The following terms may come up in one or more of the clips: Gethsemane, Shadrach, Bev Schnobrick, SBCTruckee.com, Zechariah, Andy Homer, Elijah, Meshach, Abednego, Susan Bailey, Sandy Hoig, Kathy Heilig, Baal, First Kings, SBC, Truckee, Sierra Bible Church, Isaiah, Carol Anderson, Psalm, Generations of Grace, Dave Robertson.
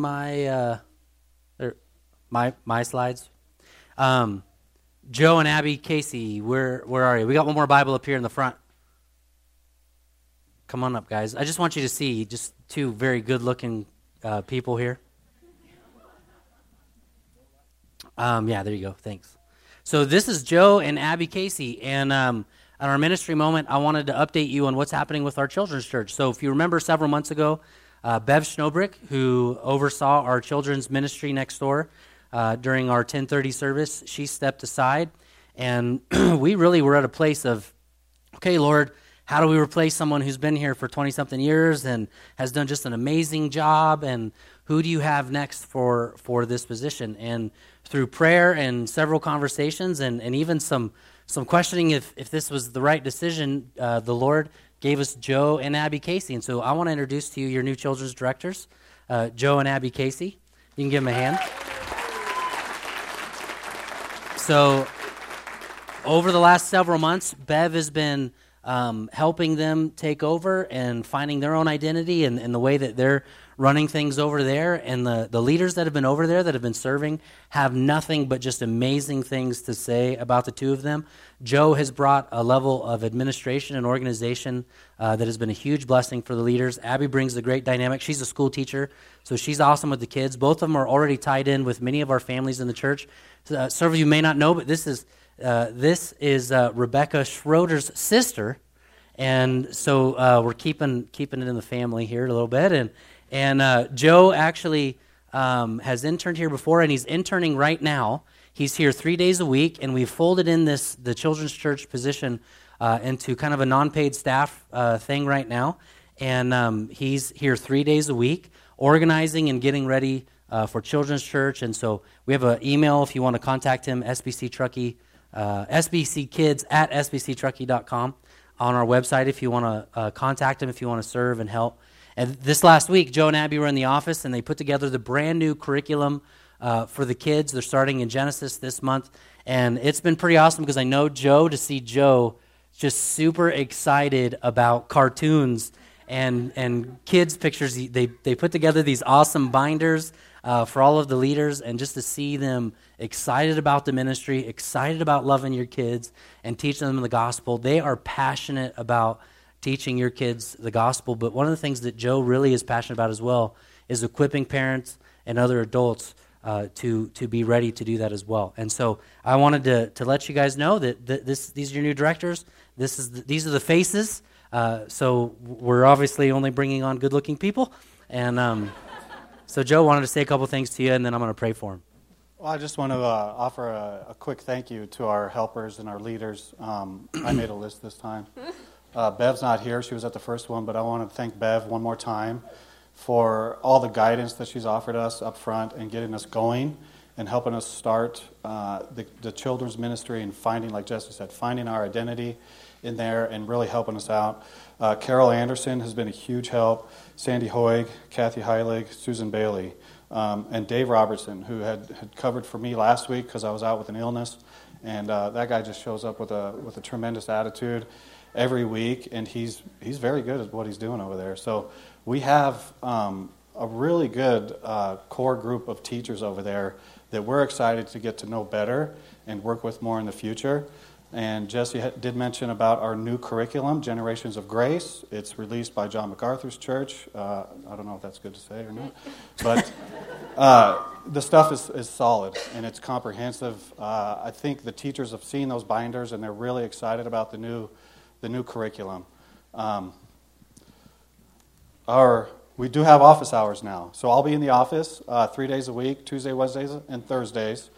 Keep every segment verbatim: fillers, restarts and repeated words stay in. my uh, or my my slides. Um, Joe and Abby Casey, where where are you? We got one more Bible up here in the front. Come on up, guys. I just want you to see just two very good-looking uh, people here. Um, yeah, there you go. Thanks. So this is Joe and Abby Casey, and um, at our ministry moment, I wanted to update you on what's happening with our children's church. So if you remember several months ago, uh, Bev Schnobrick, who oversaw our children's ministry next door uh, during our ten thirty service, she stepped aside, and we really were at a place of, okay, Lord, how do we replace someone who's been here for twenty-something years and has done just an amazing job? And who do you have next for, for this position? And through prayer and several conversations and, and even some some questioning if, if this was the right decision, uh, the Lord gave us Joe and Abby Casey. And so I want to introduce to you your new children's directors, uh, Joe and Abby Casey. You can give them a hand. So over the last several months, Bev has been Um, helping them take over and finding their own identity and, and the way that they're running things over there. And the, the leaders that have been over there that have been serving have nothing but just amazing things to say about the two of them. Joe has brought a level of administration and organization uh, that has been a huge blessing for the leaders. Abby brings the great dynamic. She's a school teacher, so she's awesome with the kids. Both of them are already tied in with many of our families in the church. Uh, some of you may not know, but this is Uh, this is uh, Rebecca Schroeder's sister, and so uh, we're keeping keeping it in the family here a little bit. And and uh, Joe actually um, has interned here before, and he's interning right now. He's here three days a week, and we've folded in this the children's church position uh, into kind of a non-paid staff uh, thing right now. And um, he's here three days a week, organizing and getting ready uh, for children's church. And so we have an email if you want to contact him, S B C Truckee. Uh, S B C Kids at S B C Truckee dot com on our website if you want to uh, contact them, if you want to serve and help. And this last week, Joe and Abby were in the office, and they put together the brand new curriculum uh, for the kids. They're starting in Genesis this month, and it's been pretty awesome because I know Joe, to see Joe just super excited about cartoons and and kids' pictures. They, they put together these awesome binders Uh, for all of the leaders, and just to see them excited about the ministry, excited about loving your kids and teaching them the gospel. They are passionate about teaching your kids the gospel, but one of the things that Joe really is passionate about as well is equipping parents and other adults uh, to to be ready to do that as well. And so I wanted to to let you guys know that th- this these are your new directors. This is the, these are the faces. Uh, so we're obviously only bringing on good-looking people, and Um, So Joe wanted to say a couple things to you, and then I'm going to pray for him. Well, I just want to uh, offer a, a quick thank you to our helpers and our leaders. Um, I made a list this time. Uh, Bev's not here. She was at the first one, but I want to thank Bev one more time for all the guidance that she's offered us up front and getting us going and helping us start uh, the, the children's ministry and finding, like Jesse said, finding our identity in there and really helping us out. Uh, Carol Anderson has been a huge help. Sandy Hoig, Kathy Heilig, Susan Bailey, um, and Dave Robertson, who had, had covered for me last week because I was out with an illness, and uh, that guy just shows up with a with a tremendous attitude every week, and he's he's very good at what he's doing over there. So we have um, a really good uh, core group of teachers over there that we're excited to get to know better and work with more in the future. And Jesse did mention about our new curriculum, Generations of Grace. It's released by John MacArthur's church. Uh, I don't know if that's good to say or not. But uh, the stuff is, is solid, and it's comprehensive. Uh, I think the teachers have seen those binders, and they're really excited about the new the new curriculum. Um, our we do have office hours now. So I'll be in the office uh, three days a week, Tuesday, Wednesdays, and Thursdays,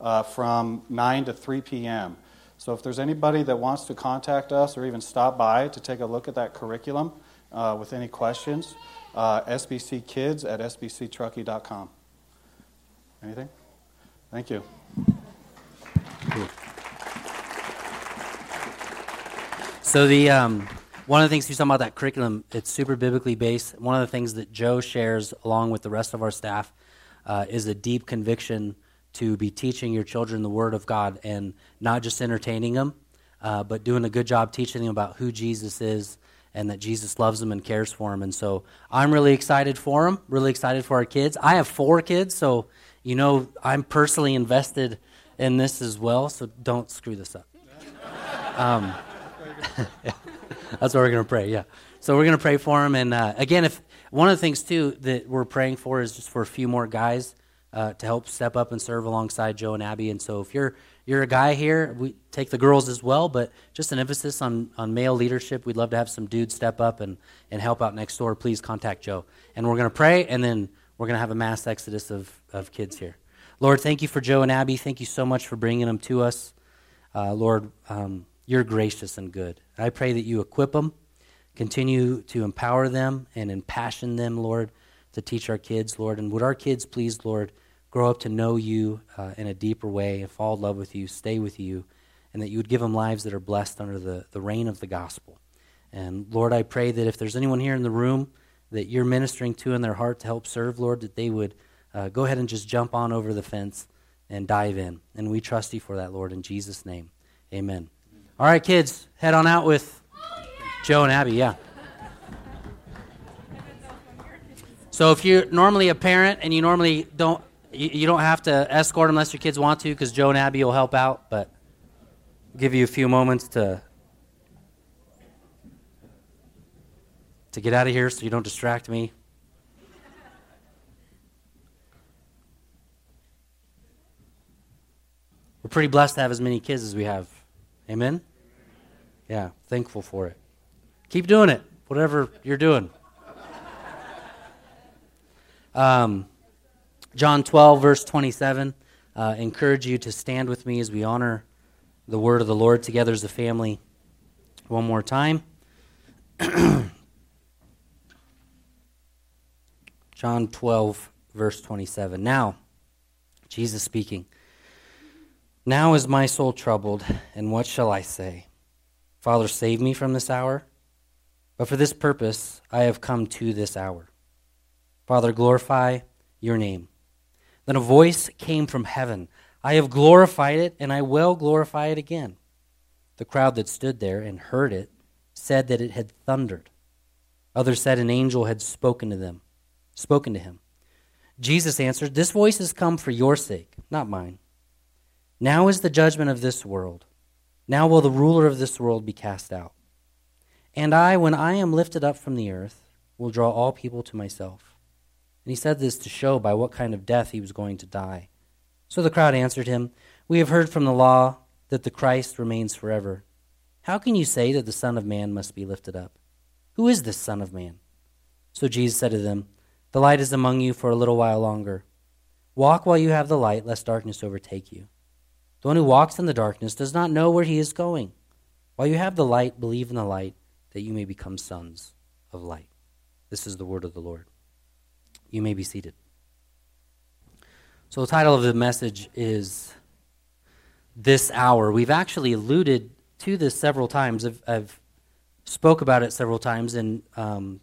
uh, from nine to three p.m., So if there's anybody that wants to contact us or even stop by to take a look at that curriculum uh, with any questions, uh, S B C Kids at S B C Truckee dot com. Anything? Thank you. Cool. So the um, one of the things you're talking about, that curriculum, it's super biblically based. One of the things that Joe shares along with the rest of our staff uh, is a deep conviction to be teaching your children the Word of God and not just entertaining them, uh, but doing a good job teaching them about who Jesus is and that Jesus loves them and cares for them. And so I'm really excited for them, really excited for our kids. I have four kids, so, you know, I'm personally invested in this as well, so don't screw this up. Um, that's what we're going to pray, yeah. So we're going to pray for them. And uh, again, if one of the things, too, that we're praying for is just for a few more guys uh, to help step up and serve alongside Joe and Abby. And so if you're you're a guy here, we take the girls as well, but just an emphasis on, on male leadership. We'd love to have some dudes step up and, and help out next door. Please contact Joe. And we're going to pray, and then we're going to have a mass exodus of, of kids here. Lord, thank you for Joe and Abby. Thank you so much for bringing them to us. Uh, Lord, um, you're gracious and good. I pray that you equip them, continue to empower them and impassion them, Lord, to teach our kids, Lord. And would our kids please, Lord, grow up to know you uh, in a deeper way, and fall in love with you, stay with you, and that you would give them lives that are blessed under the, the reign of the gospel. And Lord, I pray that if there's anyone here in the room that you're ministering to in their heart to help serve, Lord, that they would uh, go ahead and just jump on over the fence and dive in. And we trust you for that, Lord, in Jesus' name. Amen. All right, kids, head on out with Joe and Abby, yeah. So if you're normally a parent and you normally don't, you don't have to escort them unless your kids want to, because Joe and Abby will help out, but I'll give you a few moments to to get out of here so you don't distract me. We're pretty blessed to have as many kids as we have. Amen? Yeah, thankful for it. Keep doing it, whatever you're doing. Um... John twelve, verse twenty-seven, uh, encourage you to stand with me as we honor the word of the Lord together as a family one more time. John twelve, verse twenty-seven. Now, Jesus speaking, now is my soul troubled, and what shall I say? Father, save me from this hour, but for this purpose I have come to this hour. Father, glorify your name. Then a voice came from heaven. I have glorified it, and I will glorify it again. The crowd that stood there and heard it said that it had thundered. Others said an angel had spoken to them, spoken to him. Jesus answered, this voice has come for your sake, not mine. Now is the judgment of this world. Now will the ruler of this world be cast out. And I, when I am lifted up from the earth, will draw all people to myself. And he said this to show by what kind of death he was going to die. So the crowd answered him, we have heard from the law that the Christ remains forever. How can you say that the Son of Man must be lifted up? Who is this Son of Man? So Jesus said to them, the light is among you for a little while longer. Walk while you have the light, lest darkness overtake you. The one who walks in the darkness does not know where he is going. While you have the light, believe in the light, that you may become sons of light. This is the word of the Lord. You may be seated. So the title of the message is This Hour. We've actually alluded to this several times. I've, I've spoke about it several times and um,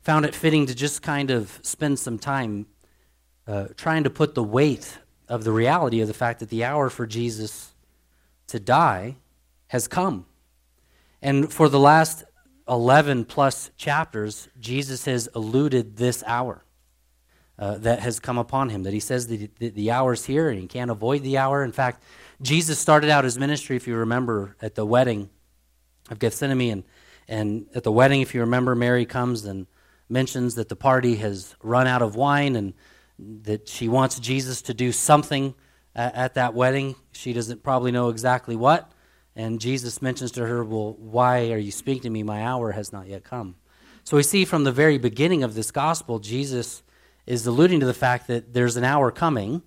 found it fitting to just kind of spend some time uh, trying to put the weight of the reality of the fact that the hour for Jesus to die has come. And for the last eleven plus chapters, Jesus has alluded this hour. Uh, that has come upon him, that he says the, the, the hour's here and he can't avoid the hour. In fact, Jesus started out his ministry, if you remember, at the wedding of Gethsemane. And, and at the wedding, if you remember, Mary comes and mentions that the party has run out of wine and that she wants Jesus to do something at, at that wedding. She doesn't probably know exactly what. And Jesus mentions to her, well, why are you speaking to me? My hour has not yet come. So we see from the very beginning of this gospel, Jesus is alluding to the fact that there's an hour coming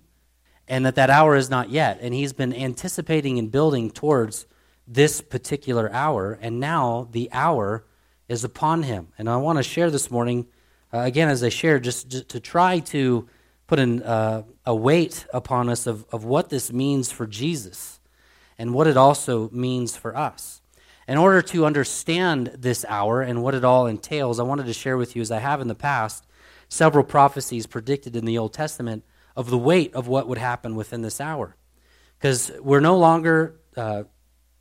and that that hour is not yet. And he's been anticipating and building towards this particular hour, and now the hour is upon him. And I want to share this morning, uh, again, as I shared, just, just to try to put in, uh, a weight upon us of, of what this means for Jesus and what it also means for us. In order to understand this hour and what it all entails, I wanted to share with you, as I have in the past, several prophecies predicted in the Old Testament of the weight of what would happen within this hour. Because we're no longer uh,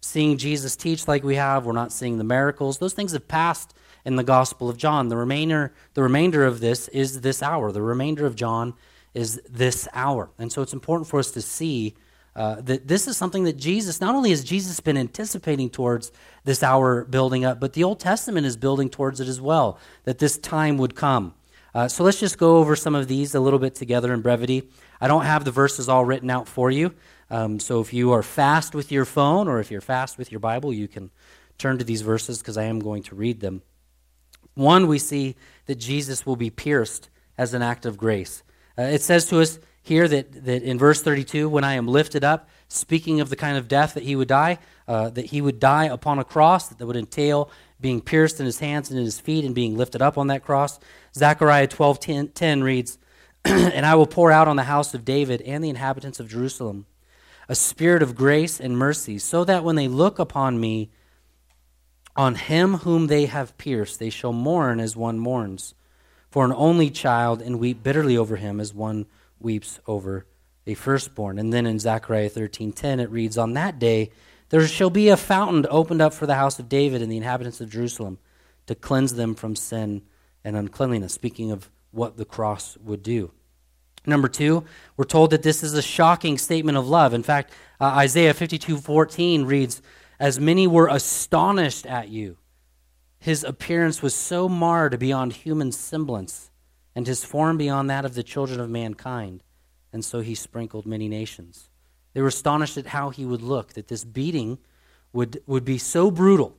seeing Jesus teach like we have. We're not seeing the miracles. Those things have passed in the Gospel of John. The remainder, the remainder of this is this hour. The remainder of John is this hour. And so it's important for us to see uh, that this is something that Jesus, not only has Jesus been anticipating towards this hour building up, but the Old Testament is building towards it as well, that this time would come. Uh, so let's just go over some of these a little bit together in brevity. I don't have the verses all written out for you, um, so if you are fast with your phone or if you're fast with your Bible, you can turn to these verses because I am going to read them. One, we see that Jesus will be pierced as an act of grace. Uh, it says to us here that, that in verse thirty-two, when I am lifted up, speaking of the kind of death that he would die, uh, that he would die upon a cross that, that would entail being pierced in his hands and in his feet and being lifted up on that cross. Zechariah twelve ten reads, "And I will pour out on the house of David and the inhabitants of Jerusalem a spirit of grace and mercy, so that when they look upon me, on him whom they have pierced, they shall mourn as one mourns for an only child and weep bitterly over him as one weeps over a firstborn." And then in Zechariah thirteen ten it reads, "On that day there shall be a fountain opened up for the house of David and the inhabitants of Jerusalem to cleanse them from sin and uncleanliness," speaking of what the cross would do. Number two, we're told that this is a shocking statement of love. In fact, uh, Isaiah fifty-two fourteen reads, "As many were astonished at you, his appearance was so marred beyond human semblance, and his form beyond that of the children of mankind, and so he sprinkled many nations." They were astonished at how he would look, that this beating would, would be so brutal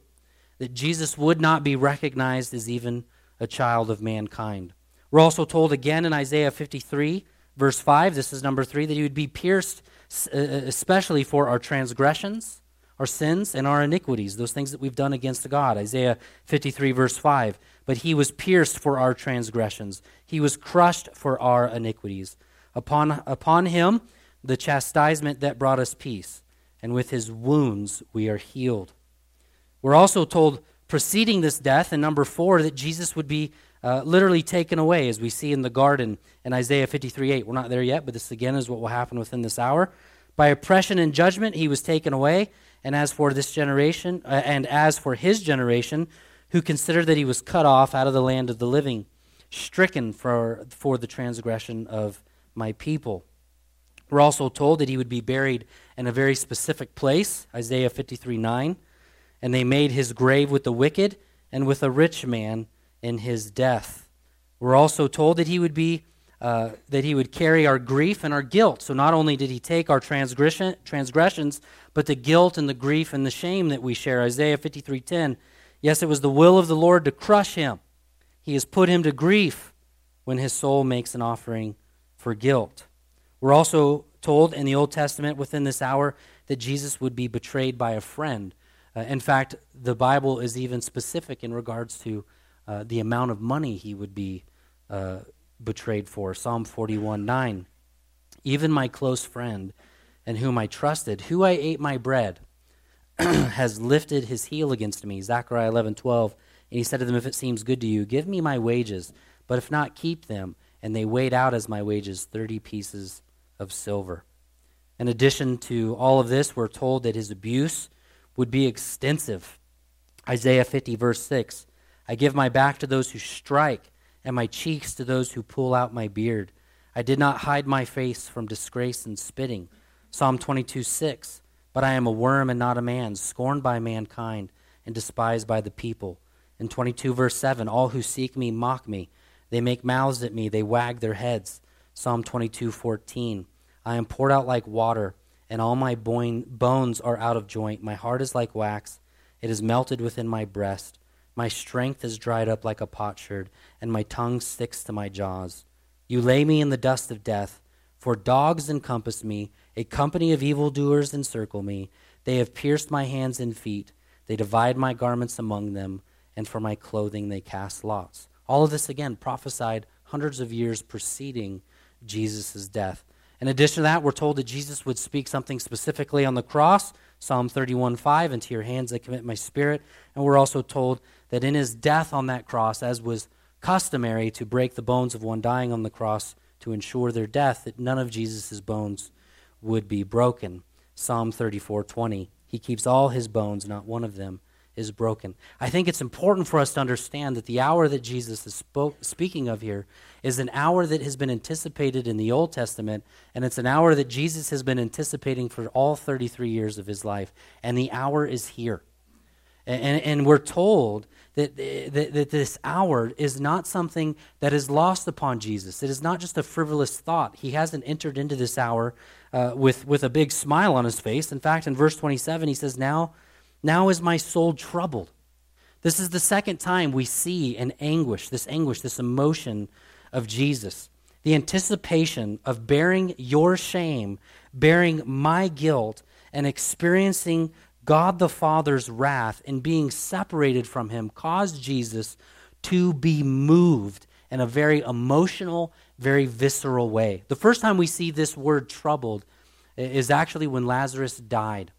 that Jesus would not be recognized as even a child of mankind. We're also told again in Isaiah fifty-three, verse five, this is number three, that he would be pierced especially for our transgressions, our sins, and our iniquities, those things that we've done against God. Isaiah fifty-three, verse five, "But he was pierced for our transgressions. He was crushed for our iniquities. Upon, upon him, the chastisement that brought us peace, and with his wounds we are healed." We're also told preceding this death, in number four, that Jesus would be uh, literally taken away, as we see in the garden in Isaiah fifty-three eight. We're not there yet, but this again is what will happen within this hour. "By oppression and judgment he was taken away, and as for this generation, uh, and as for his generation, who considered that he was cut off out of the land of the living, stricken for, for the transgression of my people." We're also told that he would be buried in a very specific place, Isaiah fifty-three nine, "And they made his grave with the wicked and with a rich man in his death." We're also told that he would be uh, that he would carry our grief and our guilt. So not only did he take our transgression, transgressions, but the guilt and the grief and the shame that we share. Isaiah fifty-three ten, "Yes, it was the will of the Lord to crush him. He has put him to grief when his soul makes an offering for guilt." We're also told in the Old Testament within this hour that Jesus would be betrayed by a friend. Uh, in fact, the Bible is even specific in regards to uh, the amount of money he would be uh, betrayed for. Psalm forty-one nine, "Even my close friend in whom I trusted, who I ate my bread, has lifted his heel against me." Zechariah eleven twelve, "And he said to them, if it seems good to you, give me my wages, but if not, keep them. And they weighed out as my wages thirty pieces of silver." In addition to all of this, we're told that his abuse would be extensive. Isaiah fifty, verse six, "I give my back to those who strike, and my cheeks to those who pull out my beard. I did not hide my face from disgrace and spitting." Psalm twenty-two, six, "But I am a worm and not a man, scorned by mankind and despised by the people." In twenty-two, verse seven, "All who seek me mock me. They make mouths at me, they wag their heads." Psalm twenty-two fourteen, "I am poured out like water, and all my bones are out of joint. My heart is like wax, it is melted within my breast. My strength is dried up like a potsherd, and my tongue sticks to my jaws. You lay me in the dust of death, for dogs encompass me, a company of evildoers encircle me. They have pierced my hands and feet, they divide my garments among them, and for my clothing they cast lots." All of this, again, prophesied hundreds of years preceding Jesus' death. In addition to that, we're told that Jesus would speak something specifically on the cross, Psalm thirty-one five, "Into your hands I commit my spirit." And we're also told that in his death on that cross, as was customary to break the bones of one dying on the cross to ensure their death, that none of Jesus' bones would be broken. Psalm thirty-four twenty, "He keeps all his bones, not one of them is broken. I think it's important for us to understand that the hour that Jesus is spoke, speaking of here is an hour that has been anticipated in the Old Testament, and it's an hour that Jesus has been anticipating for all thirty-three years of his life, and the hour is here. And, and, and we're told that, that, that this hour is not something that is lost upon Jesus. It is not just a frivolous thought. He hasn't entered into this hour uh, with, with a big smile on his face. In fact, in verse twenty-seven, he says, Now... Now is my soul troubled. This is the second time we see an anguish, this anguish, this emotion of Jesus. The anticipation of bearing your shame, bearing my guilt, and experiencing God the Father's wrath and being separated from him caused Jesus to be moved in a very emotional, very visceral way. The first time we see this word troubled is actually when Lazarus died.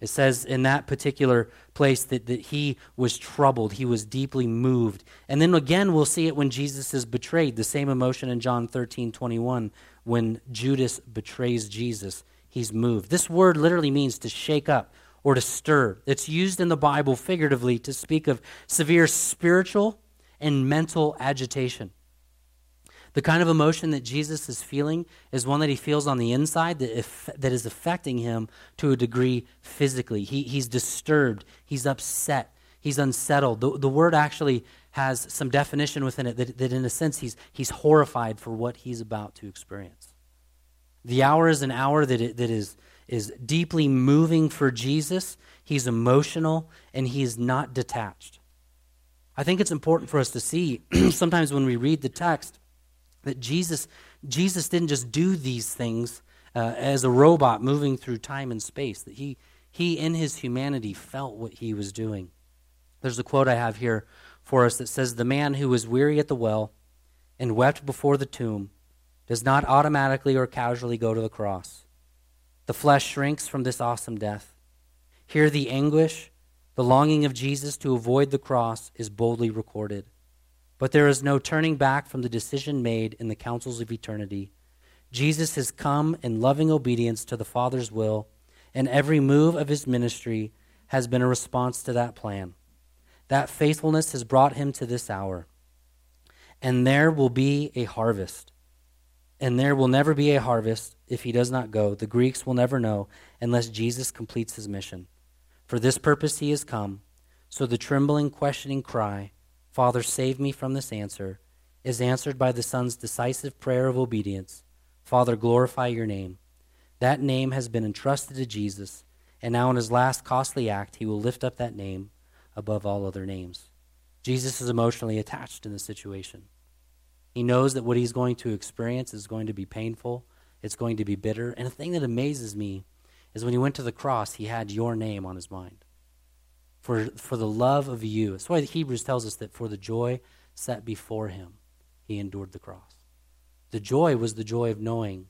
It says in that particular place that, that he was troubled. He was deeply moved. And then again, we'll see it when Jesus is betrayed. The same emotion in John thirteen twenty-one, when Judas betrays Jesus, he's moved. This word literally means to shake up or to stir. It's used in the Bible figuratively to speak of severe spiritual and mental agitation. The kind of emotion that Jesus is feeling is one that he feels on the inside that, if, that is affecting him to a degree physically. He, he's disturbed. He's upset. He's unsettled. The, the word actually has some definition within it that, that in a sense, he's, he's horrified for what he's about to experience. The hour is an hour that, it, that is, is deeply moving for Jesus. He's emotional, and he is not detached. I think it's important for us to see sometimes when we read the text that Jesus Jesus didn't just do these things uh, as a robot moving through time and space, that he, he in his humanity felt what he was doing. There's a quote I have here for us that says, "The man who was weary at the well and wept before the tomb does not automatically or casually go to the cross. The flesh shrinks from this awesome death. Here the anguish, the longing of Jesus to avoid the cross is boldly recorded. But there is no turning back from the decision made in the councils of eternity. Jesus has come in loving obedience to the Father's will, and every move of his ministry has been a response to that plan. That faithfulness has brought him to this hour. And there will be a harvest. And there will never be a harvest if he does not go. The Greeks will never know unless Jesus completes his mission. For this purpose he has come, so the trembling, questioning cry, 'Father, save me from this answer,' is answered by the Son's decisive prayer of obedience. 'Father, glorify your name.' That name has been entrusted to Jesus, and now in his last costly act, he will lift up that name above all other names." Jesus is emotionally attached in this situation. He knows that what he's going to experience is going to be painful, it's going to be bitter, and the thing that amazes me is when he went to the cross, he had your name on his mind. For for the love of you. That's why the Hebrews tells us that for the joy set before him, he endured the cross. The joy was the joy of knowing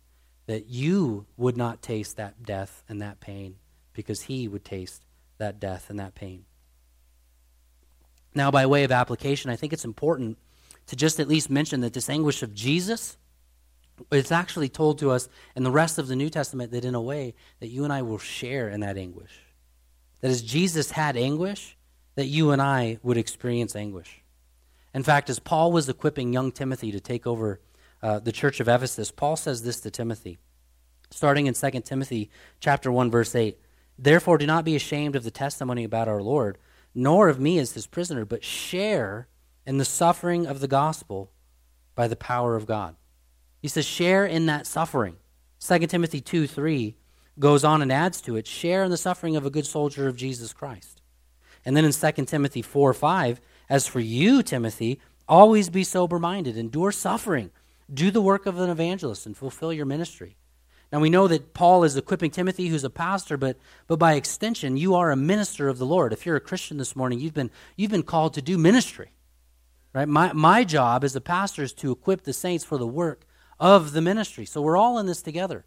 that you would not taste that death and that pain because he would taste that death and that pain. Now, by way of application, I think it's important to just at least mention that this anguish of Jesus, it's actually told to us in the rest of the New Testament that in a way that you and I will share in that anguish. That as Jesus had anguish, that you and I would experience anguish. In fact, as Paul was equipping young Timothy to take over uh, the church of Ephesus, Paul says this to Timothy, starting in Second Timothy chapter one, verse eight, "Therefore do not be ashamed of the testimony about our Lord, nor of me as his prisoner, but share in the suffering of the gospel by the power of God." He says, share in that suffering. Second Timothy two three goes on and adds to it, share in the suffering of a good soldier of Jesus Christ. And then in Second Timothy four five, "As for you, Timothy, always be sober-minded, endure suffering, do the work of an evangelist, and fulfill your ministry." Now we know that Paul is equipping Timothy, who's a pastor, but but by extension, you are a minister of the Lord. If you're a Christian this morning, you've been you've been called to do ministry. Right? My my job as a pastor is to equip the saints for the work of the ministry. So we're all in this together.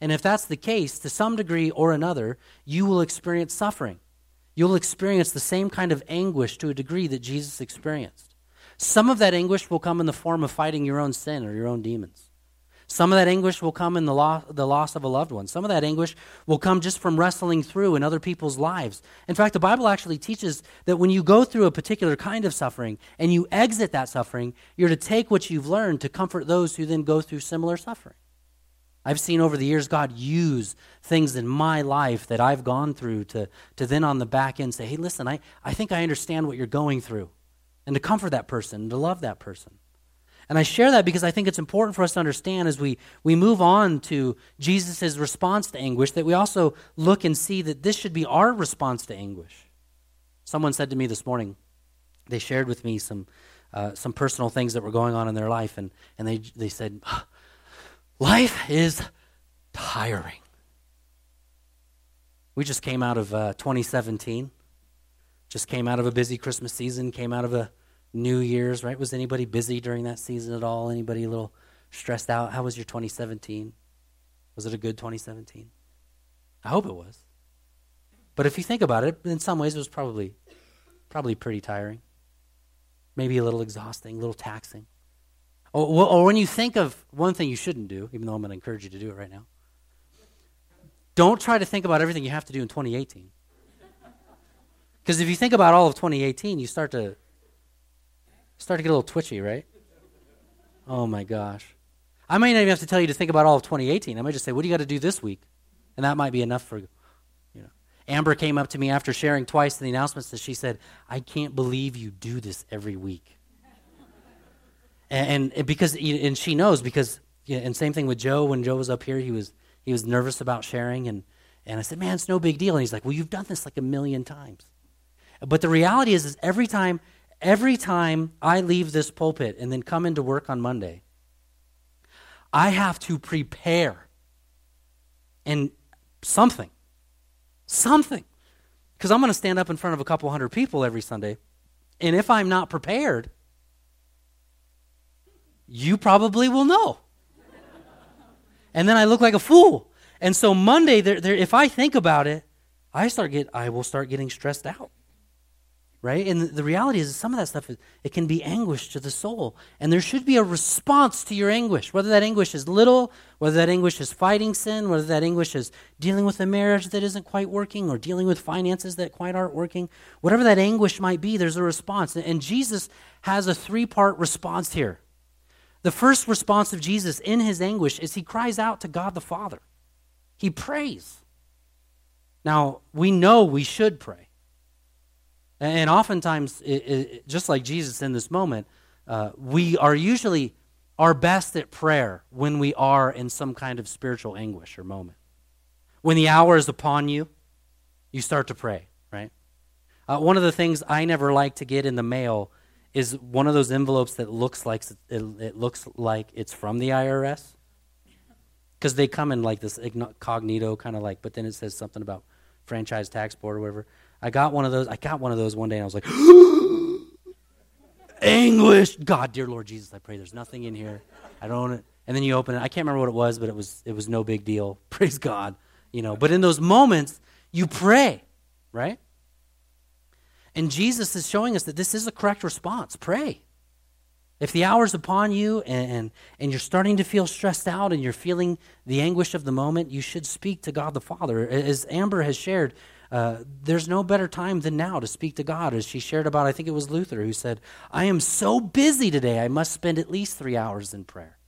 And if that's the case, to some degree or another, you will experience suffering. You'll experience the same kind of anguish to a degree that Jesus experienced. Some of that anguish will come in the form of fighting your own sin or your own demons. Some of that anguish will come in the, lo- the loss of a loved one. Some of that anguish will come just from wrestling through in other people's lives. In fact, the Bible actually teaches that when you go through a particular kind of suffering and you exit that suffering, you're to take what you've learned to comfort those who then go through similar suffering. I've seen over the years God use things in my life that I've gone through to, to then on the back end say, hey, listen, I, I think I understand what you're going through, and to comfort that person, and to love that person. And I share that because I think it's important for us to understand as we, we move on to Jesus' response to anguish that we also look and see that this should be our response to anguish. Someone said to me this morning, they shared with me some uh, some personal things that were going on in their life, and, and they they said, life is tiring. We just came out of uh, twenty seventeen, just came out of a busy Christmas season, came out of a New Year's, right? Was anybody busy during that season at all? Anybody a little stressed out? How was your twenty seventeen? Was it a good twenty seventeen? I hope it was. But if you think about it, in some ways it was probably, probably pretty tiring, maybe a little exhausting, a little taxing. Or, or when you think of one thing you shouldn't do, even though I'm going to encourage you to do it right now, don't try to think about everything you have to do in twenty eighteen. Because if you think about all of twenty eighteen, you start to start to get a little twitchy, right? Oh my gosh. I might not even have to tell you to think about all of twenty eighteen. I might just say, what do you got to do this week? And that might be enough for, you know. Amber came up to me after sharing twice in the announcements that she said, I can't believe you do this every week. And, and because and she knows because and same thing with Joe. When Joe was up here, he was he was nervous about sharing, and and I said, man, it's no big deal. And he's like, well, you've done this like a million times. But the reality is, is every time every time I leave this pulpit and then come into work on Monday, I have to prepare and something something because I'm going to stand up in front of a couple hundred people every Sunday, and if I'm not prepared, you probably will know. And then I look like a fool. And so Monday, there, there, if I think about it, I start get, I will start getting stressed out, right? And the reality is some of that stuff, it can be anguish to the soul. And there should be a response to your anguish, whether that anguish is little, whether that anguish is fighting sin, whether that anguish is dealing with a marriage that isn't quite working or dealing with finances that quite aren't working. Whatever that anguish might be, there's a response. And Jesus has a three-part response here. The first response of Jesus in his anguish is he cries out to God the Father. He prays. Now, we know we should pray. And oftentimes, it, it, just like Jesus in this moment, uh, we are usually our best at prayer when we are in some kind of spiritual anguish or moment. When the hour is upon you, you start to pray, right? Uh, one of the things I never like to get in the mail is one of those envelopes that looks like it, it looks like it's from the I R S, because they come in like this incognito kind of like, but then it says something about franchise tax board or whatever. I got one of those. I got one of those one day, and I was like, anguish. God, dear Lord Jesus, I pray there's nothing in here. I don't want it. And then you open it. I can't remember what it was, but it was it was no big deal. Praise God, you know. But in those moments, you pray, right? And Jesus is showing us that this is a correct response. Pray. If the hour's upon you and, and, and you're starting to feel stressed out and you're feeling the anguish of the moment, you should speak to God the Father. As Amber has shared, uh, there's no better time than now to speak to God. As she shared about, I think it was Luther who said, I am so busy today, I must spend at least three hours in prayer.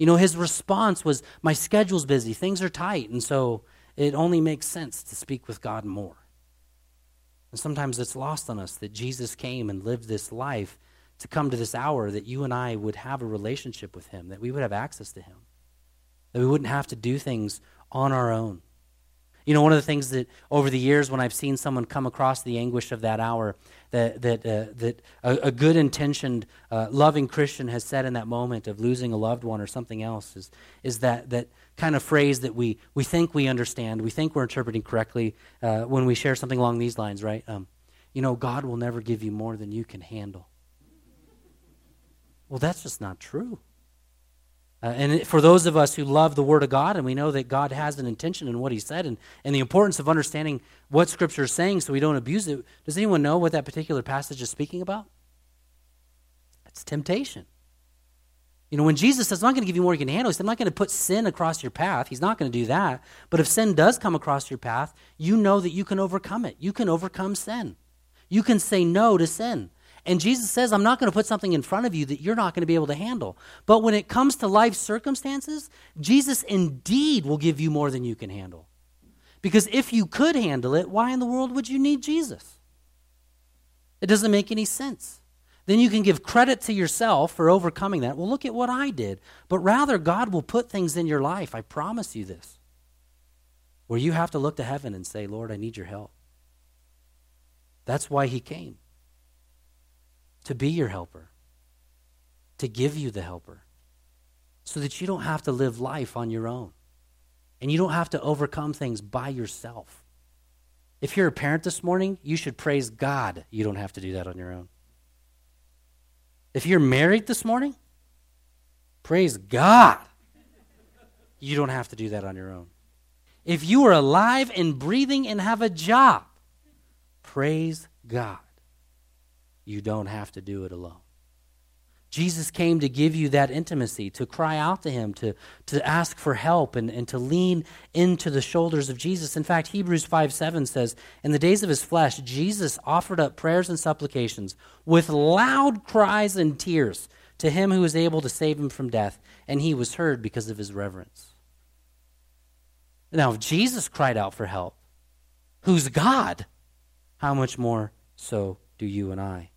You know, his response was, my schedule's busy, things are tight, and so it only makes sense to speak with God more. And sometimes it's lost on us that Jesus came and lived this life to come to this hour that you and I would have a relationship with him, that we would have access to him, that we wouldn't have to do things on our own. You know, one of the things that over the years when I've seen someone come across the anguish of that hour, that that uh, that a, a good-intentioned, uh, loving Christian has said in that moment of losing a loved one or something else is is that that kind of phrase that we, we think we understand, we think we're interpreting correctly uh, when we share something along these lines, right? Um, you know, God will never give you more than you can handle. Well, that's just not true. Uh, and it, for those of us who love the Word of God, and we know that God has an intention in what he said and, and the importance of understanding what Scripture is saying so we don't abuse it, does anyone know what that particular passage is speaking about? It's temptation. You know, when Jesus says, I'm not going to give you more you can handle, he said, I'm not going to put sin across your path. He's not going to do that. But if sin does come across your path, you know that you can overcome it. You can overcome sin. You can say no to sin. And Jesus says, I'm not going to put something in front of you that you're not going to be able to handle. But when it comes to life circumstances, Jesus indeed will give you more than you can handle. Because if you could handle it, why in the world would you need Jesus? It doesn't make any sense. Then you can give credit to yourself for overcoming that. Well, look at what I did. But rather, God will put things in your life, I promise you this, where you have to look to heaven and say, Lord, I need your help. That's why he came, to be your helper, to give you the helper, so that you don't have to live life on your own, and you don't have to overcome things by yourself. If you're a parent this morning, you should praise God you don't have to do that on your own. If you're married this morning, praise God, you don't have to do that on your own. If you are alive and breathing and have a job, praise God, you don't have to do it alone. Jesus came to give you that intimacy, to cry out to him, to, to ask for help, and, and to lean into the shoulders of Jesus. In fact, Hebrews five seven says, in the days of his flesh, Jesus offered up prayers and supplications with loud cries and tears to him who was able to save him from death, and he was heard because of his reverence. Now, if Jesus cried out for help, who's God, how much more so do you and I?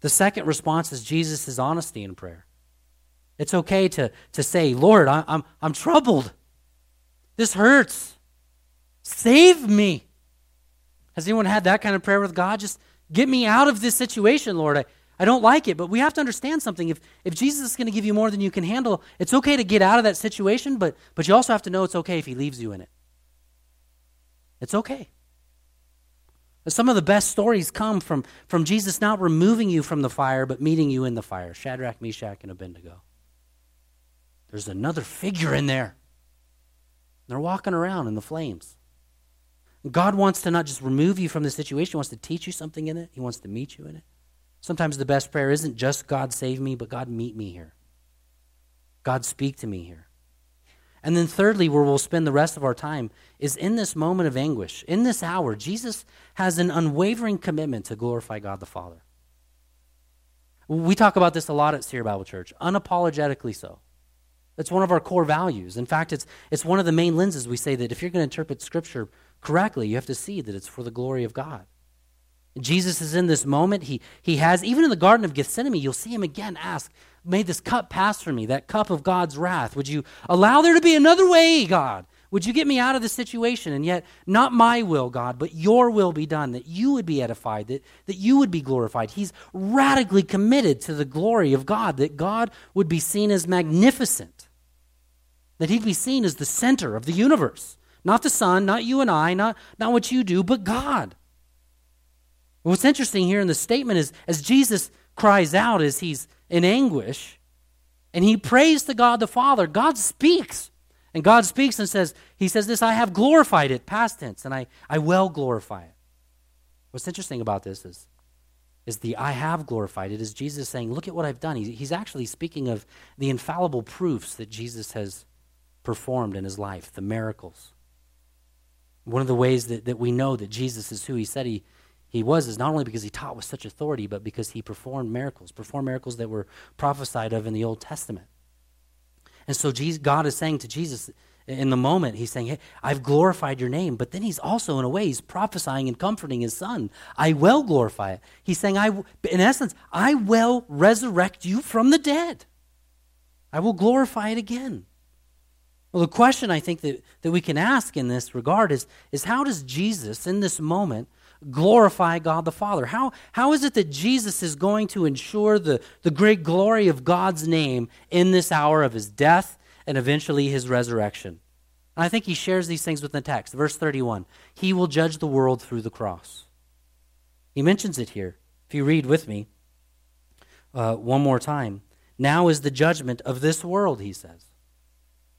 The second response is Jesus' honesty in prayer. It's okay to, to say, Lord, I, I'm, I'm troubled. This hurts. Save me. Has anyone had that kind of prayer with God? Just get me out of this situation, Lord. I, I don't like it, but we have to understand something. If, if Jesus is going to give you more than you can handle, it's okay to get out of that situation, but, but you also have to know it's okay if he leaves you in it. It's okay. Some of the best stories come from, from Jesus not removing you from the fire, but meeting you in the fire. Shadrach, Meshach, and Abednego. There's another figure in there. They're walking around in the flames. God wants to not just remove you from the situation. He wants to teach you something in it. He wants to meet you in it. Sometimes the best prayer isn't just God save me, but God meet me here. God speak to me here. And then thirdly, where we'll spend the rest of our time is in this moment of anguish. In this hour, Jesus has an unwavering commitment to glorify God the Father. We talk about this a lot at Sierra Bible Church, unapologetically so. It's one of our core values. In fact, it's, it's one of the main lenses we say that if you're going to interpret Scripture correctly, you have to see that it's for the glory of God. And Jesus is in this moment. He, he has, even in the Garden of Gethsemane, you'll see him again ask, may this cup pass from me, that cup of God's wrath. Would you allow there to be another way, God? Would you get me out of this situation? And yet, not my will, God, but your will be done, that you would be edified, that, that you would be glorified. He's radically committed to the glory of God, that God would be seen as magnificent, that he'd be seen as the center of the universe, not the sun, not you and I, not, not what you do, but God. What's interesting here in the statement is, as Jesus cries out as he's in anguish, and he prays to God the Father, God speaks. And God speaks and says, he says this, I have glorified it, past tense, and I, I will glorify it. What's interesting about this is, is the I have glorified it is Jesus saying, look at what I've done. He, he's actually speaking of the infallible proofs that Jesus has performed in his life, the miracles. One of the ways that, that we know that Jesus is who he said he He was is not only because he taught with such authority, but because he performed miracles, performed miracles that were prophesied of in the Old Testament. And so Jesus, God is saying to Jesus in the moment, he's saying, hey, I've glorified your name, but then he's also in a way, he's prophesying and comforting his son. I will glorify it. He's saying, I, in essence, I will resurrect you from the dead. I will glorify it again. Well, the question I think that, that we can ask in this regard is, is how does Jesus in this moment glorify God the Father? How, how is it that Jesus is going to ensure the, the great glory of God's name in this hour of his death and eventually his resurrection? And I think he shares these things within the text. Verse thirty-one, he will judge the world through the cross. He mentions it here. If you read with me uh, one more time, now is the judgment of this world, he says.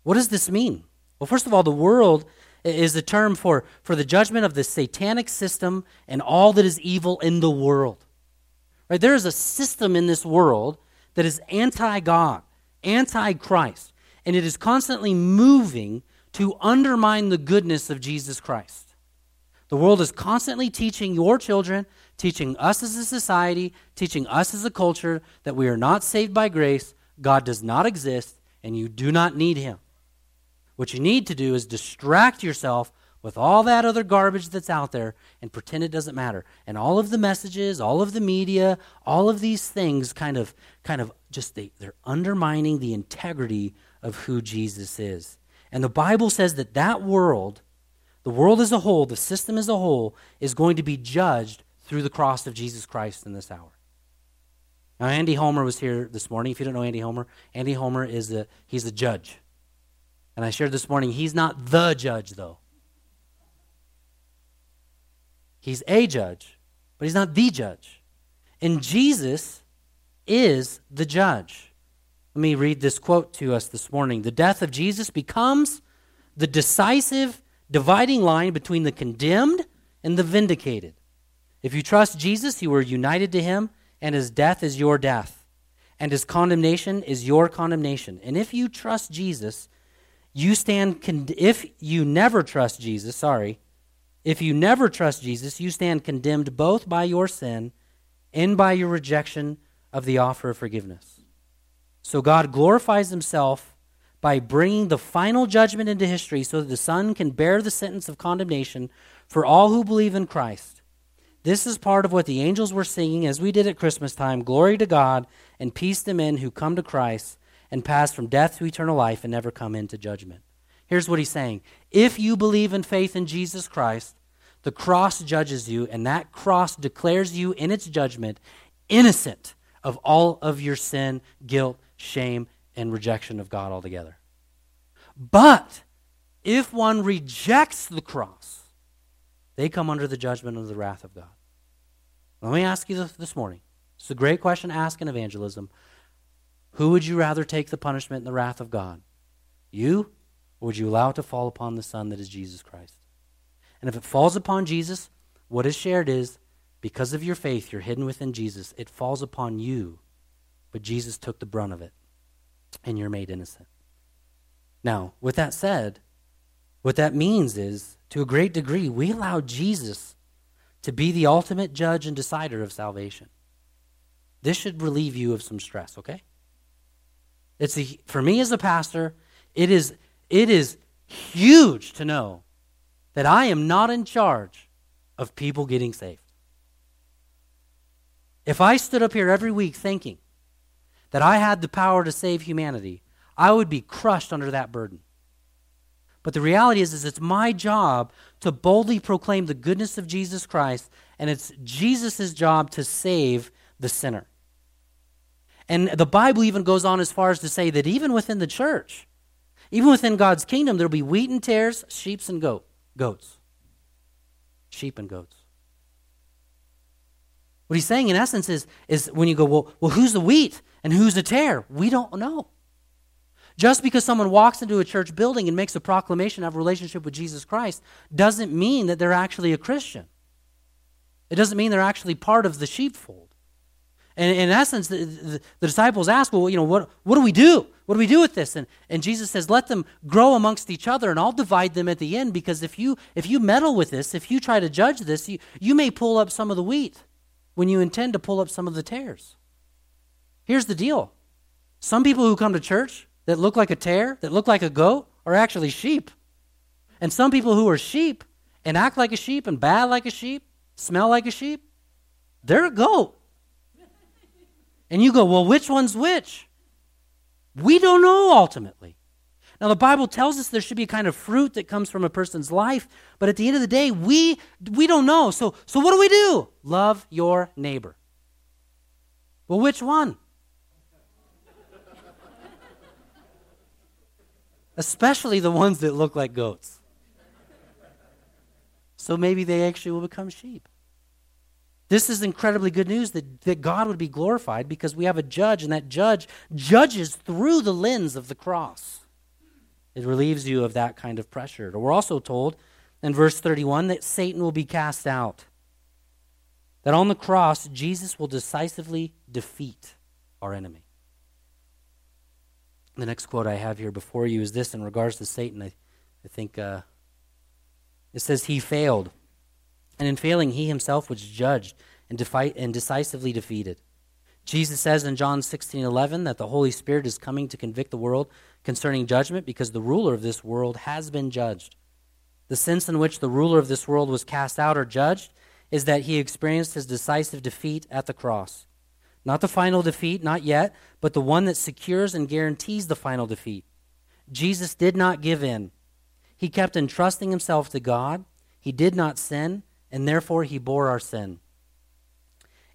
What does this mean? Well, first of all, the world is a term for, for the judgment of the satanic system and all that is evil in the world. Right? There is a system in this world that is anti-God, anti-Christ, and it is constantly moving to undermine the goodness of Jesus Christ. The world is constantly teaching your children, teaching us as a society, teaching us as a culture that we are not saved by grace, God does not exist, and you do not need him. What you need to do is distract yourself with all that other garbage that's out there and pretend it doesn't matter. And all of the messages, all of the media, all of these things kind of kind of just they, they're undermining the integrity of who Jesus is. And the Bible says that that world, the world as a whole, the system as a whole, is going to be judged through the cross of Jesus Christ in this hour. Now, Andy Homer was here this morning. If you don't know Andy Homer, Andy Homer is a, he's a judge. And I shared this morning, he's not the judge, though. He's a judge, but he's not the judge. And Jesus is the judge. Let me read this quote to us this morning. The death of Jesus becomes the decisive dividing line between the condemned and the vindicated. If you trust Jesus, you are united to him, and his death is your death, and his condemnation is your condemnation. And if you trust Jesus, you stand con- if you never trust Jesus, sorry, if you never trust Jesus, you stand condemned both by your sin and by your rejection of the offer of forgiveness. So God glorifies himself by bringing the final judgment into history so that the Son can bear the sentence of condemnation for all who believe in Christ. This is part of what the angels were singing as we did at Christmas time, glory to God and peace to men who come to Christ and pass from death to eternal life and never come into judgment. Here's what he's saying. If you believe in faith in Jesus Christ, the cross judges you, and that cross declares you in its judgment innocent of all of your sin, guilt, shame, and rejection of God altogether. But if one rejects the cross, they come under the judgment of the wrath of God. Let me ask you this, this morning. It's a great question to ask in evangelism. Who would you rather take the punishment and the wrath of God? You, or would you allow it to fall upon the Son that is Jesus Christ? And if it falls upon Jesus, what is shared is, because of your faith, you're hidden within Jesus. It falls upon you, but Jesus took the brunt of it, and you're made innocent. Now, with that said, what that means is, to a great degree, we allow Jesus to be the ultimate judge and decider of salvation. This should relieve you of some stress, okay? It's a, for me as a pastor, it is it is huge to know that I am not in charge of people getting saved. If I stood up here every week thinking that I had the power to save humanity, I would be crushed under that burden. But the reality is, is it's my job to boldly proclaim the goodness of Jesus Christ, and it's Jesus' job to save the sinner. And the Bible even goes on as far as to say that even within the church, even within God's kingdom, there'll be wheat and tares, sheep and goat, goats. Sheep and goats. What he's saying in essence is, is when you go, well, well, who's the wheat and who's the tare? We don't know. Just because someone walks into a church building and makes a proclamation of a relationship with Jesus Christ doesn't mean that they're actually a Christian. It doesn't mean they're actually part of the sheepfold. And in essence, the, the, the disciples ask, well, you know, what, what do we do? What do we do with this? And, and Jesus says, let them grow amongst each other, and I'll divide them at the end, because if you if you meddle with this, if you try to judge this, you, you may pull up some of the wheat when you intend to pull up some of the tares. Here's the deal. Some people who come to church that look like a tare, that look like a goat, are actually sheep. And some people who are sheep and act like a sheep and bad like a sheep, smell like a sheep, they're a goat. And you go, well, which one's which? We don't know ultimately. Now, the Bible tells us there should be a kind of fruit that comes from a person's life, but at the end of the day, we we don't know. So, so what do we do? Love your neighbor. Well, which one? Especially the ones that look like goats. So maybe they actually will become sheep. This is incredibly good news that, that God would be glorified because we have a judge, and that judge judges through the lens of the cross. It relieves you of that kind of pressure. We're also told in verse thirty-one that Satan will be cast out, that on the cross, Jesus will decisively defeat our enemy. The next quote I have here before you is this in regards to Satan. I, I think uh, it says, "He failed, and in failing, he himself was judged and, defi- and decisively defeated." Jesus says in John sixteen eleven that the Holy Spirit is coming to convict the world concerning judgment because the ruler of this world has been judged. The sense in which the ruler of this world was cast out or judged is that he experienced his decisive defeat at the cross. Not the final defeat, not yet, but the one that secures and guarantees the final defeat. Jesus did not give in. He kept entrusting himself to God. He did not sin, and therefore he bore our sin.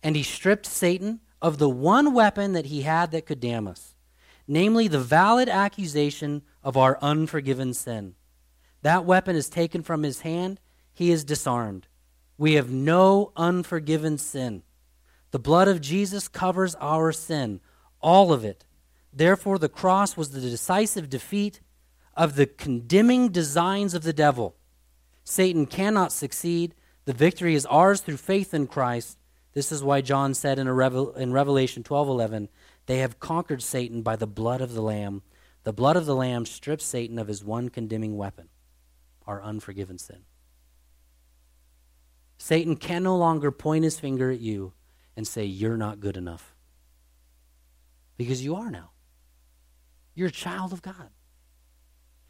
And he stripped Satan of the one weapon that he had that could damn us, namely the valid accusation of our unforgiven sin. That weapon is taken from his hand. He is disarmed. We have no unforgiven sin. The blood of Jesus covers our sin, all of it. Therefore, the cross was the decisive defeat of the condemning designs of the devil. Satan cannot succeed. The victory is ours through faith in Christ. This is why John said in, a revel- in Revelation twelve eleven, "They have conquered Satan by the blood of the Lamb." The blood of the Lamb strips Satan of his one condemning weapon, our unforgiven sin. Satan can no longer point his finger at you and say, "You're not good enough." Because you are now. You're a child of God.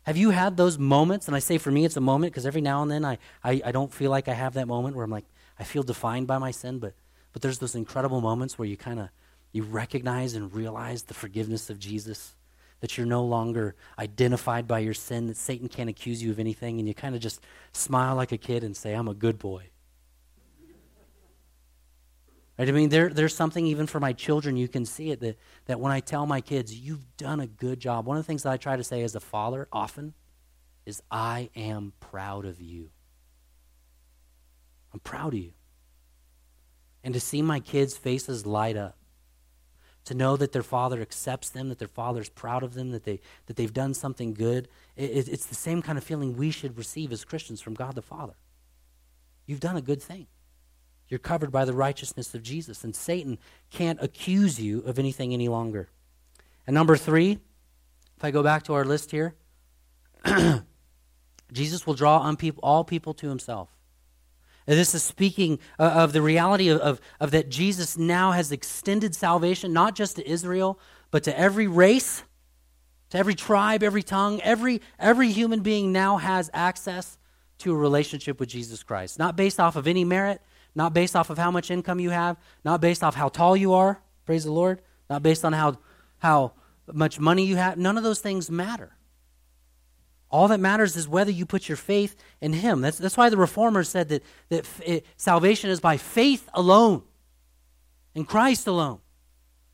Have you had those moments? And I say for me it's a moment because every now and then I, I, I don't feel like I have that moment where I'm like, I feel defined by my sin, but but there's those incredible moments where you kind of, you recognize and realize the forgiveness of Jesus, that you're no longer identified by your sin, that Satan can't accuse you of anything, and you kind of just smile like a kid and say, "I'm a good boy." Right? I mean, there, there's something even for my children, you can see it, that, that when I tell my kids, "You've done a good job," one of the things that I try to say as a father often is, "I am proud of you. I'm proud of you." And to see my kids' faces light up, to know that their father accepts them, that their father's proud of them, that, they, that they've done something good, it, it's the same kind of feeling we should receive as Christians from God the Father. You've done a good thing. You're covered by the righteousness of Jesus, and Satan can't accuse you of anything any longer. And number three, if I go back to our list here, Jesus will draw on people, all people to himself. And this is speaking uh, of the reality of, of, of that Jesus now has extended salvation, not just to Israel, but to every race, to every tribe, every tongue, every every human being now has access to a relationship with Jesus Christ, not based off of any merit, not based off of how much income you have, not based off how tall you are, praise the Lord, not based on how how much money you have. None of those things matter. All that matters is whether you put your faith in him. That's, that's why the Reformers said that, that f- it, salvation is by faith alone, in Christ alone.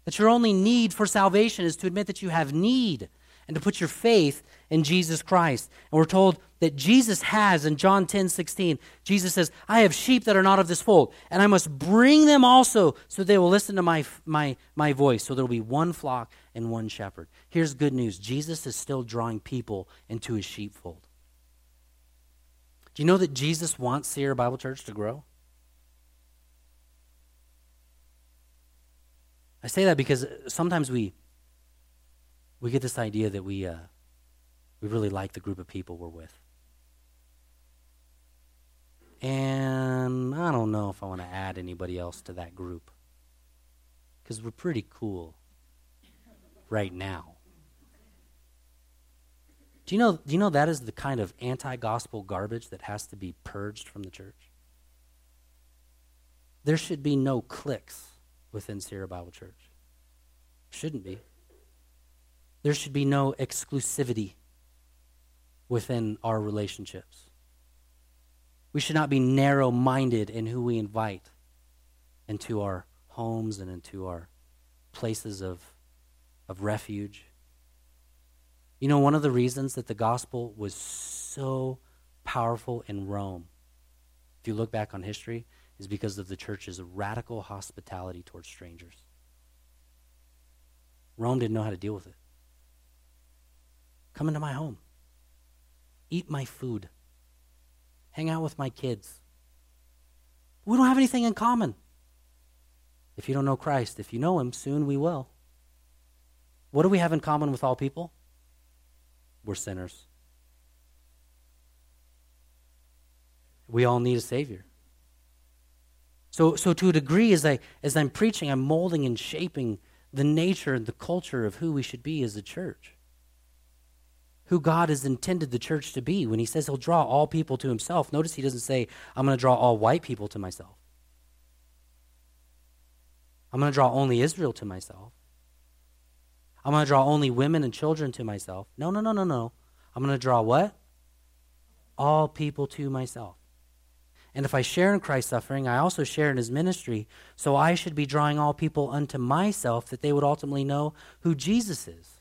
That your only need for salvation is to admit that you have need and to put your faith in Jesus Christ. And we're told that Jesus has, in John ten sixteen, Jesus says, "I have sheep that are not of this fold, and I must bring them also so they will listen to my my my voice." So there will be one flock and one shepherd. Here's good news. Jesus is still drawing people into his sheepfold. Do you know that Jesus wants Sierra Bible Church to grow? I say that because sometimes we we get this idea that we uh, we really like the group of people we're with. And I don't know if I want to add anybody else to that group because we're pretty cool right now. Do you know, do you know that is the kind of anti-gospel garbage that has to be purged from the church? There should be no cliques within Sierra Bible Church. Shouldn't be. There should be no exclusivity within our relationships. We should not be narrow-minded in who we invite into our homes and into our places of, of refuge. You know, one of the reasons that the gospel was so powerful in Rome, if you look back on history, is because of the church's radical hospitality towards strangers. Rome didn't know how to deal with it. "Come into my home. Eat my food. Hang out with my kids. We don't have anything in common." If you don't know Christ, if you know him, soon we will. What do we have in common with all people? We're sinners. We all need a Savior. So, so to a degree, as, I, as I'm preaching, I'm molding and shaping the nature and the culture of who we should be as a church, who God has intended the church to be. When he says he'll draw all people to himself, notice he doesn't say, I'm going to draw all white people to myself. I'm going to draw only Israel to myself. I'm going to draw only women and children to myself. No, no, no, no, no. I'm going to draw what? All people to myself. And if I share in Christ's suffering, I also share in his ministry, so I should be drawing all people unto myself, that they would ultimately know who Jesus is.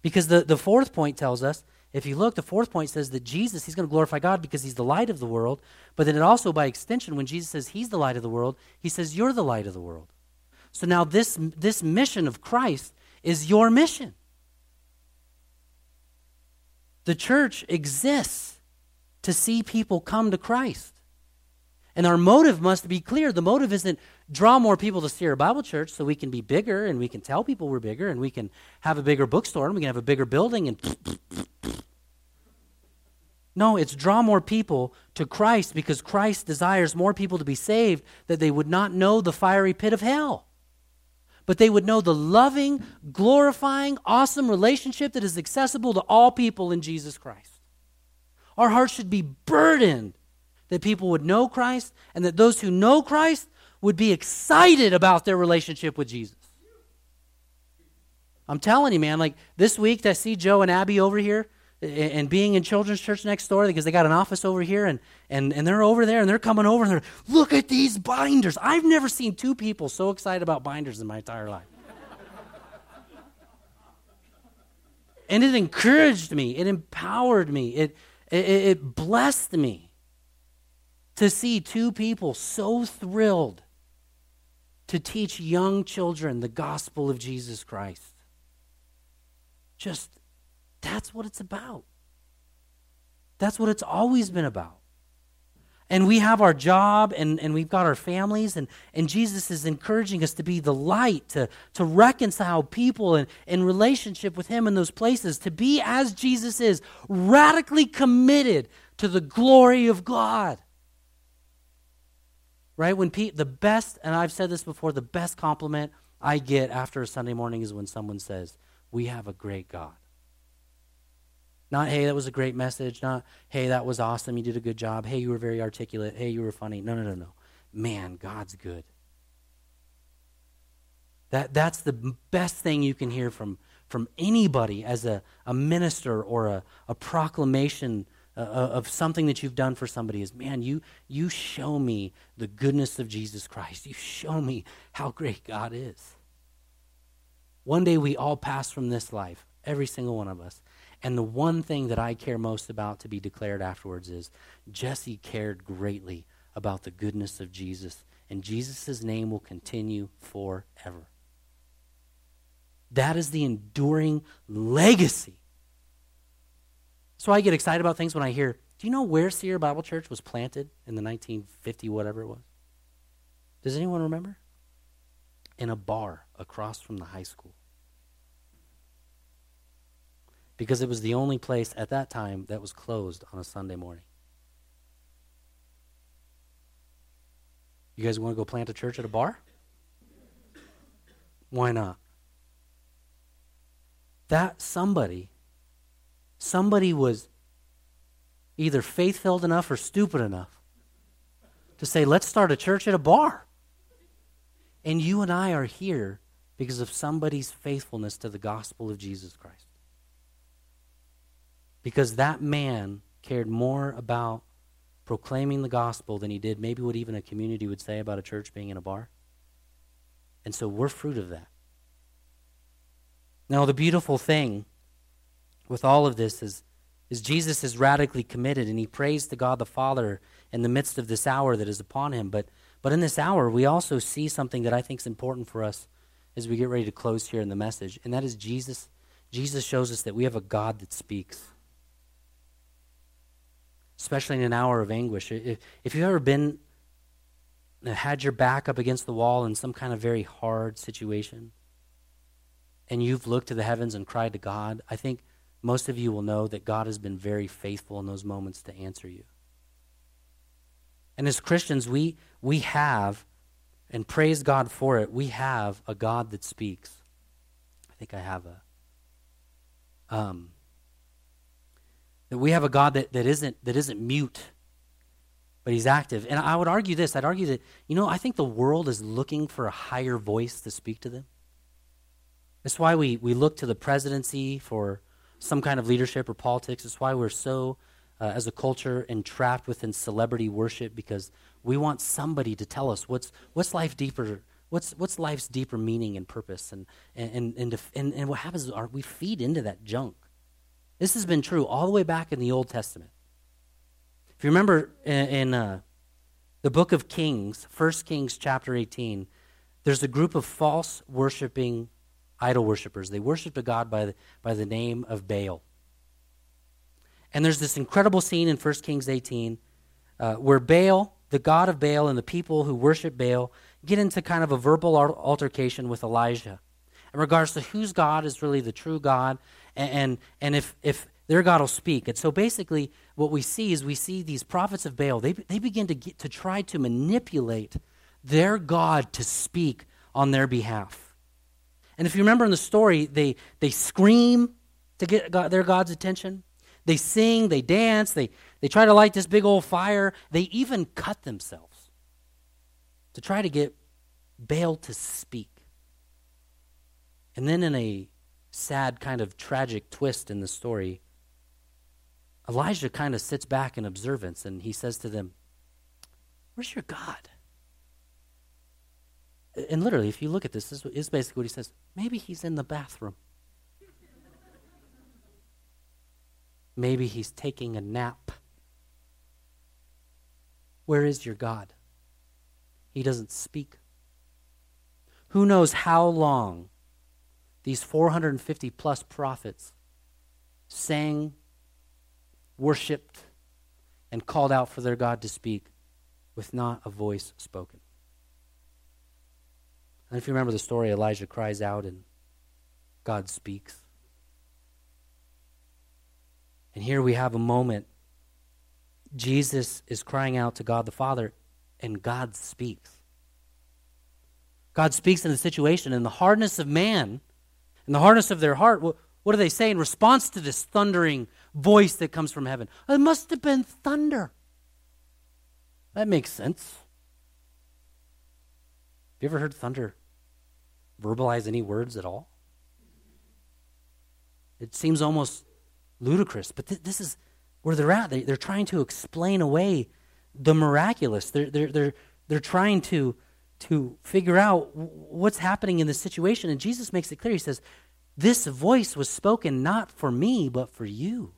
Because the, the fourth point tells us, if you look, the fourth point says that Jesus, he's going to glorify God because he's the light of the world. But then it also, by extension, when Jesus says he's the light of the world, he says you're the light of the world. So now this, this mission of Christ is your mission. The church exists to see people come to Christ. And our motive must be clear. The motive isn't draw more people to Sierra Bible Church so we can be bigger and we can tell people we're bigger and we can have a bigger bookstore and we can have a bigger building. And no, it's draw more people to Christ because Christ desires more people to be saved, that they would not know the fiery pit of hell, but they would know the loving, glorifying, awesome relationship that is accessible to all people in Jesus Christ. Our hearts should be burdened that people would know Christ, and that those who know Christ would be excited about their relationship with Jesus. I'm telling you, man, like this week I see Joe and Abby over here and, and being in Children's Church next door because they got an office over here and, and, and they're over there and they're coming over and they're, look at these binders. I've never seen two people so excited about binders in my entire life. And it encouraged me. It empowered me. It, it, it blessed me to see two people so thrilled to teach young children the gospel of Jesus Christ. Just, that's what it's about. That's what it's always been about. And we have our job and, and we've got our families, and, and Jesus is encouraging us to be the light, to, to reconcile people in, in relationship with him in those places, to be as Jesus is, radically committed to the glory of God. Right? When Pete, the best, and I've said this before, the best compliment I get after a Sunday morning is when someone says, we have a great God. Not, hey, that was a great message. Not, hey, that was awesome. You did a good job. Hey, you were very articulate. Hey, you were funny. No, no, no, no. Man, God's good. That That's the best thing you can hear from, from anybody as a, a minister or a, a proclamation Uh, of something that you've done for somebody is, man, you you show me the goodness of Jesus Christ. You show me how great God is. One day we all pass from this life, every single one of us, and the one thing that I care most about to be declared afterwards is Jesse cared greatly about the goodness of Jesus, and Jesus' name will continue forever. That is the enduring legacy. So I get excited about things when I hear, do you know where Sierra Bible Church was planted in the nineteen fifty, whatever it was? Does anyone remember? In a bar across from the high school. Because it was the only place at that time that was closed on a Sunday morning. You guys want to go plant a church at a bar? Why not? That somebody... Somebody was either faith-filled enough or stupid enough to say, let's start a church at a bar. And you and I are here because of somebody's faithfulness to the gospel of Jesus Christ. Because that man cared more about proclaiming the gospel than he did maybe what even a community would say about a church being in a bar. And so we're fruit of that. Now, the beautiful thing with all of this is, is Jesus is radically committed, and he prays to God the Father in the midst of this hour that is upon him. But but in this hour, we also see something that I think is important for us as we get ready to close here in the message, and that is Jesus. Jesus shows us that we have a God that speaks, especially in an hour of anguish. If, if you've ever been, had your back up against the wall in some kind of very hard situation, and you've looked to the heavens and cried to God, I think most of you will know that God has been very faithful in those moments to answer you. And as Christians, we we have, and praise God for it, we have a God that speaks. I think I have a... Um, that we have a God that, that isn't that isn't mute, but he's active. And I would argue this. I'd argue that, you know, I think the world is looking for a higher voice to speak to them. That's why we, we look to the presidency for some kind of leadership or politics. It's why we're so, uh, as a culture, entrapped within celebrity worship, because we want somebody to tell us what's what's life deeper, what's what's life's deeper meaning and purpose. And and and and, def- and, and what happens is our, we feed into that junk. This has been true all the way back in the Old Testament. If you remember in, in uh, the book of Kings, First Kings chapter eighteen, there's a group of false worshiping idol worshipers. They worshiped a god by the, by the name of Baal. And there's this incredible scene in First Kings eighteen uh, where Baal, the god of Baal, and the people who worship Baal get into kind of a verbal altercation with Elijah in regards to whose God is really the true God, and and, and if, if their God will speak. And so basically what we see is we see these prophets of Baal, they they begin to get, to try to manipulate their God to speak on their behalf. And if you remember in the story, they they scream to get God, their God's attention. They sing, they dance, they, they try to light this big old fire. They even cut themselves to try to get Baal to speak. And then in a sad kind of tragic twist in the story, Elijah kind of sits back in observance and he says to them, "Where's your God?" And literally, if you look at this, this is basically what he says. Maybe he's in the bathroom. Maybe he's taking a nap. Where is your God? He doesn't speak. Who knows how long these four hundred fifty plus prophets sang, worshiped, and called out for their God to speak with not a voice spoken. And if you remember the story, Elijah cries out and God speaks. And here we have a moment. Jesus is crying out to God the Father, and God speaks. God speaks in the situation, and the hardness of man, and the hardness of their heart, what, what do they say in response to this thundering voice that comes from heaven? It must have been thunder. That makes sense. Have you ever heard thunder verbalize any words at all? It seems almost ludicrous, but th- this is where they're at. They, they're trying to explain away the miraculous. They're they're they're they're trying to to figure out w- what's happening in this situation. And Jesus makes it clear. He says, "This voice was spoken not for me, but for you."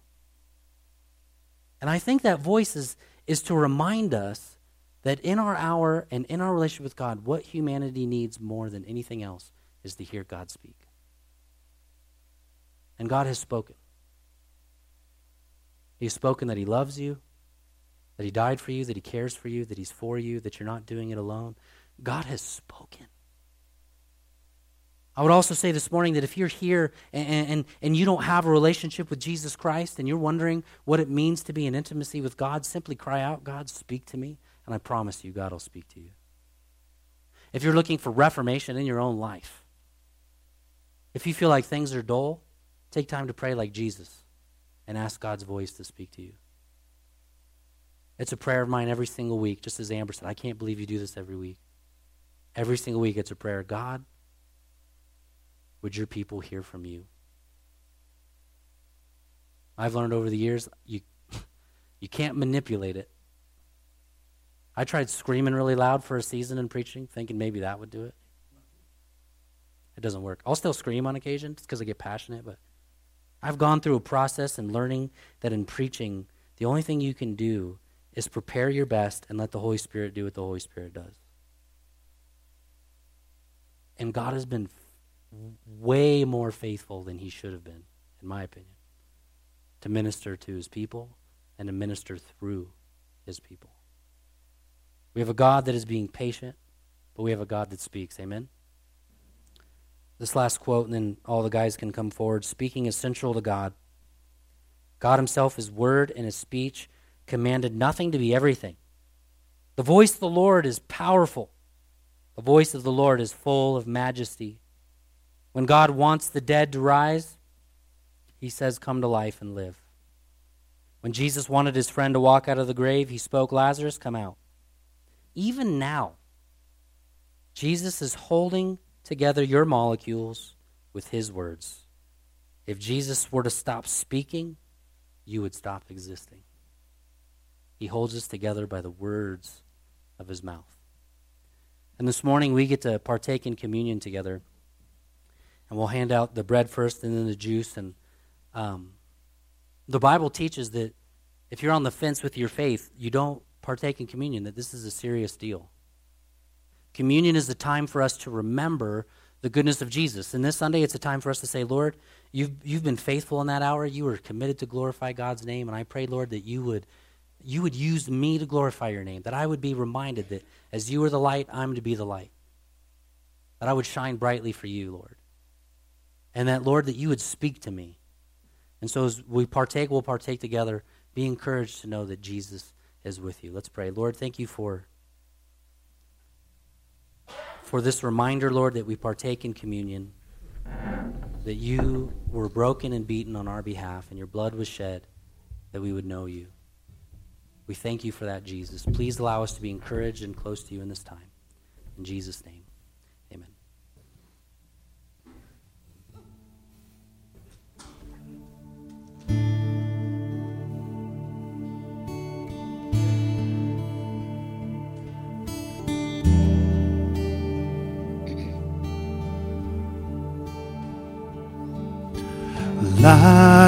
And I think that voice is is to remind us that in our hour and in our relationship with God, what humanity needs more than anything else is to hear God speak. And God has spoken. He has spoken that he loves you, that he died for you, that he cares for you, that he's for you, that you're not doing it alone. God has spoken. I would also say this morning that if you're here and, and, and you don't have a relationship with Jesus Christ and you're wondering what it means to be in intimacy with God, simply cry out, "God, speak to me." And I promise you, God will speak to you. If you're looking for reformation in your own life, if you feel like things are dull, take time to pray like Jesus and ask God's voice to speak to you. It's a prayer of mine every single week, just as Amber said. I can't believe you do this every week. Every single week it's a prayer. God, would your people hear from you? I've learned over the years, you, you can't manipulate it. I tried screaming really loud for a season in preaching, thinking maybe that would do it. It doesn't work. I'll still scream on occasion just because I get passionate, but I've gone through a process and learning that in preaching, the only thing you can do is prepare your best and let the Holy Spirit do what the Holy Spirit does. And God has been way more faithful than he should have been, in my opinion, to minister to his people and to minister through his people. We have a God that is being patient, but we have a God that speaks. Amen? This last quote, and then all the guys can come forward. Speaking is central to God. God himself, his word and his speech, commanded nothing to be everything. The voice of the Lord is powerful. The voice of the Lord is full of majesty. When God wants the dead to rise, he says, come to life and live. When Jesus wanted his friend to walk out of the grave, he spoke, Lazarus, come out. Even now, Jesus is holding together your molecules with his words. If Jesus were to stop speaking, you would stop existing. He holds us together by the words of his mouth. And this morning we get to partake in communion together. And we'll hand out the bread first and then the juice. And um, the Bible teaches that if you're on the fence with your faith, you don't partake in communion, that this is a serious deal. Communion is the time for us to remember the goodness of Jesus. And this Sunday, it's a time for us to say, Lord, you've, you've been faithful in that hour. You were committed to glorify God's name. And I pray, Lord, that you would you would use me to glorify your name, that I would be reminded that as you are the light, I'm to be the light, that I would shine brightly for you, Lord. And that, Lord, that you would speak to me. And so as we partake, we'll partake together. Be encouraged to know that Jesus is with you. Let's pray. Lord, thank you for, for this reminder, Lord, that we partake in communion, that you were broken and beaten on our behalf, and your blood was shed, that we would know you. We thank you for that, Jesus. Please allow us to be encouraged and close to you in this time. In Jesus' name. Life